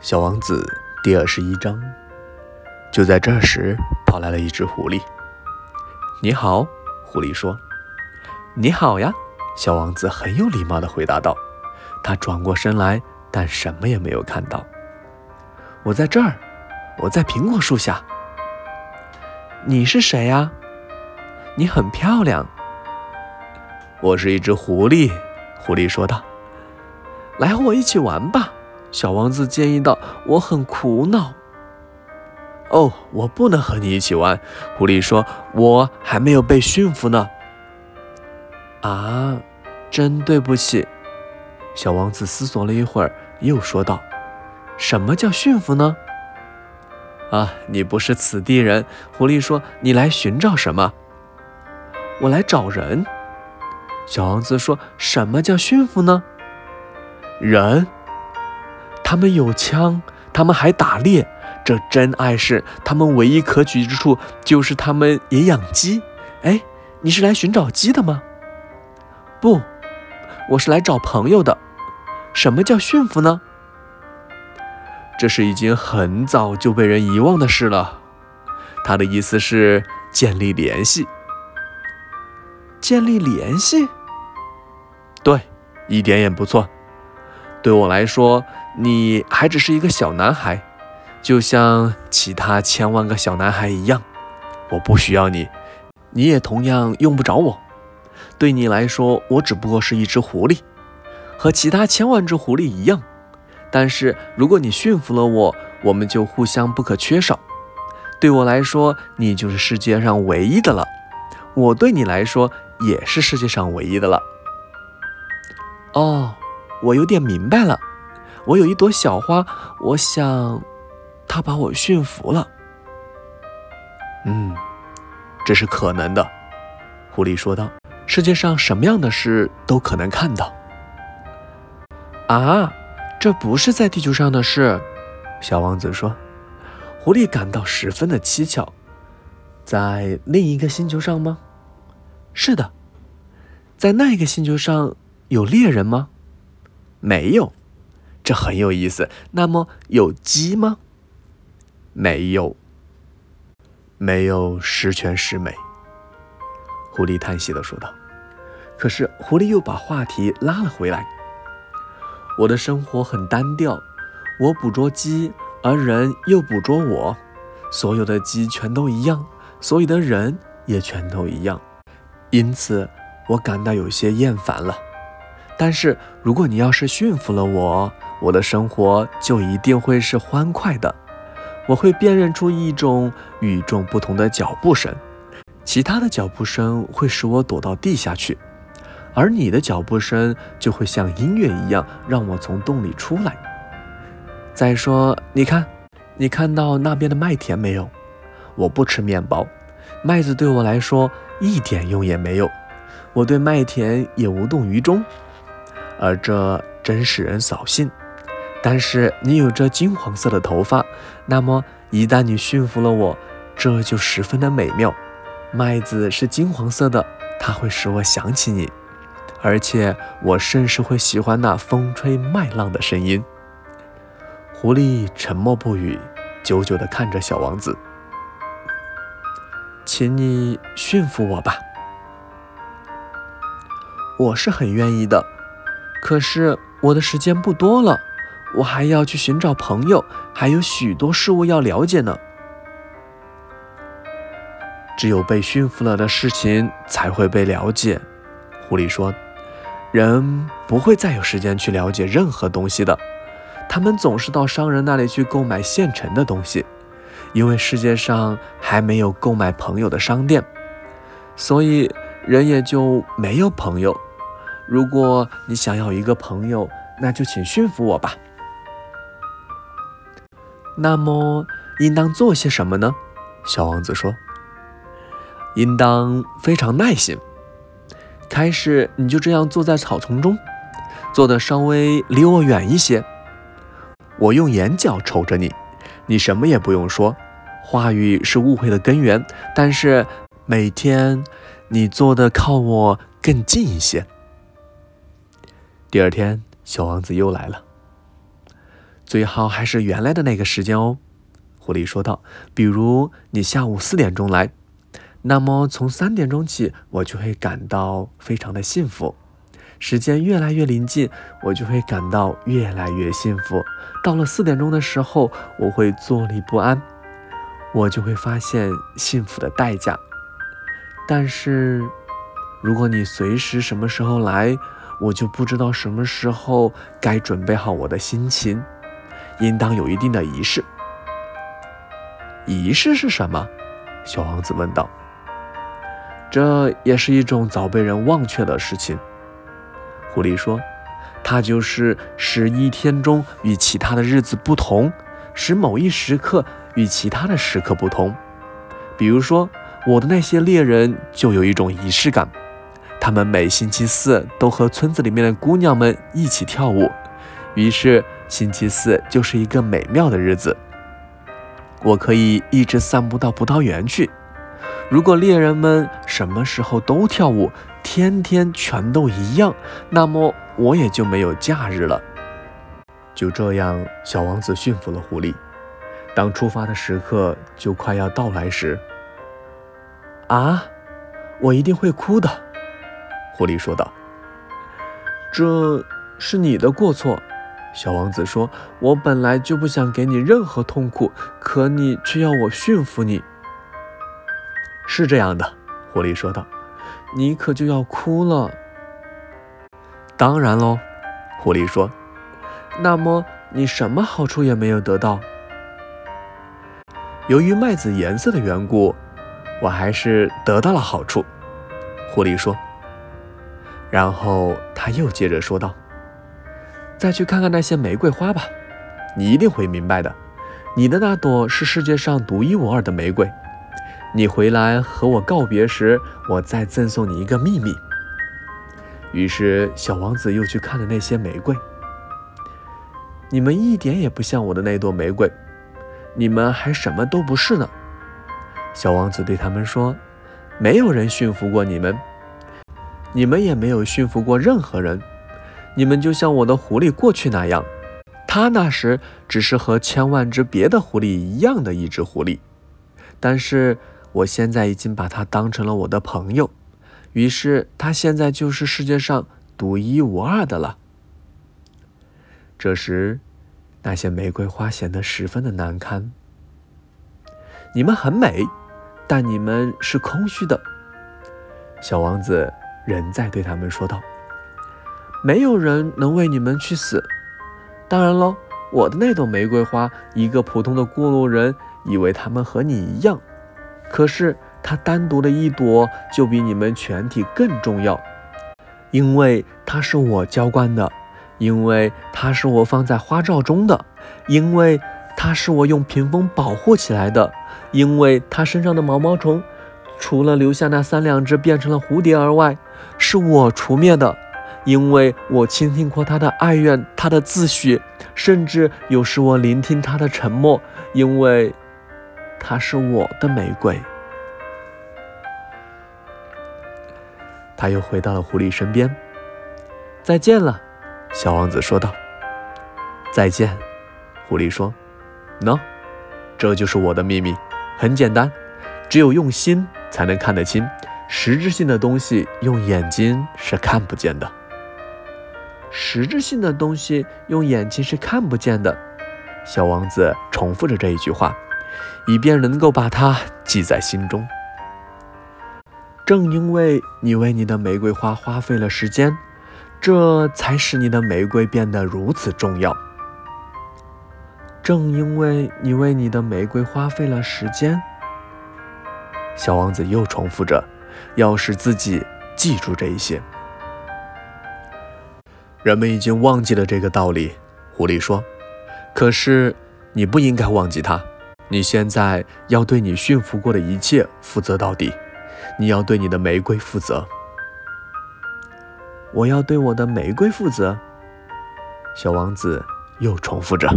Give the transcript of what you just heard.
小王子第21章。就在这时，跑来了一只狐狸。你好，狐狸说。你好呀，小王子很有礼貌地回答道。他转过身来，但什么也没有看到。我在这儿，我在苹果树下。你是谁呀？你很漂亮。我是一只狐狸，狐狸说道。来和我一起玩吧，小王子建议道。我很苦恼。哦，我不能和你一起玩，狐狸说，我还没有被驯服呢。啊，真对不起。小王子思索了一会儿，又说道，什么叫驯服呢？啊，你不是此地人，狐狸说，你来寻找什么？我来找人。小王子说，什么叫驯服呢？人，他们有枪，他们还打猎，这真碍事。他们唯一可取之处就是他们也养鸡。哎，你是来寻找鸡的吗？不，我是来找朋友的。什么叫驯服呢？这是已经很早就被人遗忘的事了。他的意思是建立联系。建立联系？对，一点也不错。对我来说，你还只是一个小男孩，就像其他千万个小男孩一样。我不需要你，你也同样用不着我。对你来说，我只不过是一只狐狸，和其他千万只狐狸一样。但是如果你驯服了我，我们就互相不可缺少。对我来说，你就是世界上唯一的了。我对你来说，也是世界上唯一的了。哦，我有点明白了。我有一朵小花，我想它把我驯服了。这是可能的，狐狸说道。世界上什么样的事都可能看到。啊，这不是在地球上的事，小王子说。狐狸感到十分的蹊跷。在另一个星球上吗？是的。在那一个星球上有猎人吗？没有。这很有意思。那么有鸡吗？没有。没有十全十美，狐狸叹息地说道。可是狐狸又把话题拉了回来。我的生活很单调，我捕捉鸡，而人又捕捉我。所有的鸡全都一样，所有的人也全都一样，因此我感到有些厌烦了。但是如果你要是驯服了我，我的生活就一定会是欢快的。我会辨认出一种与众不同的脚步声，其他的脚步声会使我躲到地下去，而你的脚步声就会像音乐一样让我从洞里出来。再说，你看到那边的麦田没有？我不吃面包，麦子对我来说一点用也没有，我对麦田也无动于衷，而这真使人扫兴。但是你有着金黄色的头发，那么一旦你驯服了我，这就十分的美妙。麦子是金黄色的，它会使我想起你，而且我甚是会喜欢那风吹麦浪的声音。狐狸沉默不语，久久地看着小王子。请你驯服我吧。我是很愿意的，可是我的时间不多了，我还要去寻找朋友，还有许多事物要了解呢。只有被驯服了的事情才会被了解，狐狸说。人不会再有时间去了解任何东西的，他们总是到商人那里去购买现成的东西。因为世界上还没有购买朋友的商店，所以人也就没有朋友。如果你想要一个朋友，那就请驯服我吧。那么应当做些什么呢？小王子说。应当非常耐心。开始你就这样坐在草丛中，坐得稍微离我远一些。我用眼角瞅着你，你什么也不用说。话语是误会的根源，但是每天你坐得靠我更近一些。第二天，小王子又来了。最好还是原来的那个时间哦。狐狸说道，比如你下午4点钟来，那么从3点钟起，我就会感到非常的幸福。时间越来越临近，我就会感到越来越幸福。到了4点钟的时候，我会坐立不安，我就会发现幸福的代价。但是，如果你随时什么时候来，我就不知道什么时候该准备好我的心情，应当有一定的仪式。仪式是什么？小王子问道。这也是一种早被人忘却的事情，狐狸说，它就是使1天中与其他的日子不同，使某一时刻与其他的时刻不同。比如说，我的那些猎人就有一种仪式感，他们每星期4都和村子里面的姑娘们一起跳舞，于是星期4就是一个美妙的日子。我可以一直散步到葡萄园去。如果猎人们什么时候都跳舞，天天全都一样，那么我也就没有假日了。就这样，小王子驯服了狐狸。当出发的时刻就快要到来时，我一定会哭的，狐狸说道。这是你的过错，小王子说，我本来就不想给你任何痛苦，可你却要我驯服你。是这样的，狐狸说道，你可就要哭了。当然咯，狐狸说，那么你什么好处也没有得到。由于麦子颜色的缘故，我还是得到了好处，狐狸说。然后他又接着说道，再去看看那些玫瑰花吧，你一定会明白的，你的那朵是世界上独一无二的玫瑰。你回来和我告别时，我再赠送你一个秘密。于是小王子又去看了那些玫瑰。你们一点也不像我的那朵玫瑰，你们还什么都不是呢，小王子对他们说，没有人驯服过你们，你们也没有驯服过任何人，你们就像我的狐狸过去那样，它那时只是和1000万只别的狐狸一样的一只狐狸，但是我现在已经把它当成了我的朋友，于是它现在就是世界上独一无二的了。这时，那些玫瑰花显得十分的难堪。你们很美，但你们是空虚的，小王子仍在对他们说道，没有人能为你们去死。当然喽，我的那朵玫瑰花，一个普通的过路人以为他们和你一样，可是他单独的一朵就比你们全体更重要，因为它是我浇灌的，因为它是我放在花罩中的，因为它是我用屏风保护起来的，因为它身上的毛毛虫，除了留下那3-2只变成了蝴蝶而外，是我除灭的，因为我倾听过它的哀怨，它的自诩，甚至有时我聆听它的沉默，因为它是我的玫瑰。他又回到了狐狸身边。再见了，小王子说道。再见，狐狸说。喏，这就是我的秘密，很简单，只有用心才能看得清，实质性的东西用眼睛是看不见的。实质性的东西用眼睛是看不见的，小王子重复着这一句话，以便能够把它记在心中。正因为你为你的玫瑰花花费了时间，这才使你的玫瑰变得如此重要。正因为你为你的玫瑰花费了时间，小王子又重复着，要使自己记住这一些。人们已经忘记了这个道理，狐狸说，可是你不应该忘记它，你现在要对你驯服过的一切负责到底，你要对你的玫瑰负责。我要对我的玫瑰负责，小王子又重复着。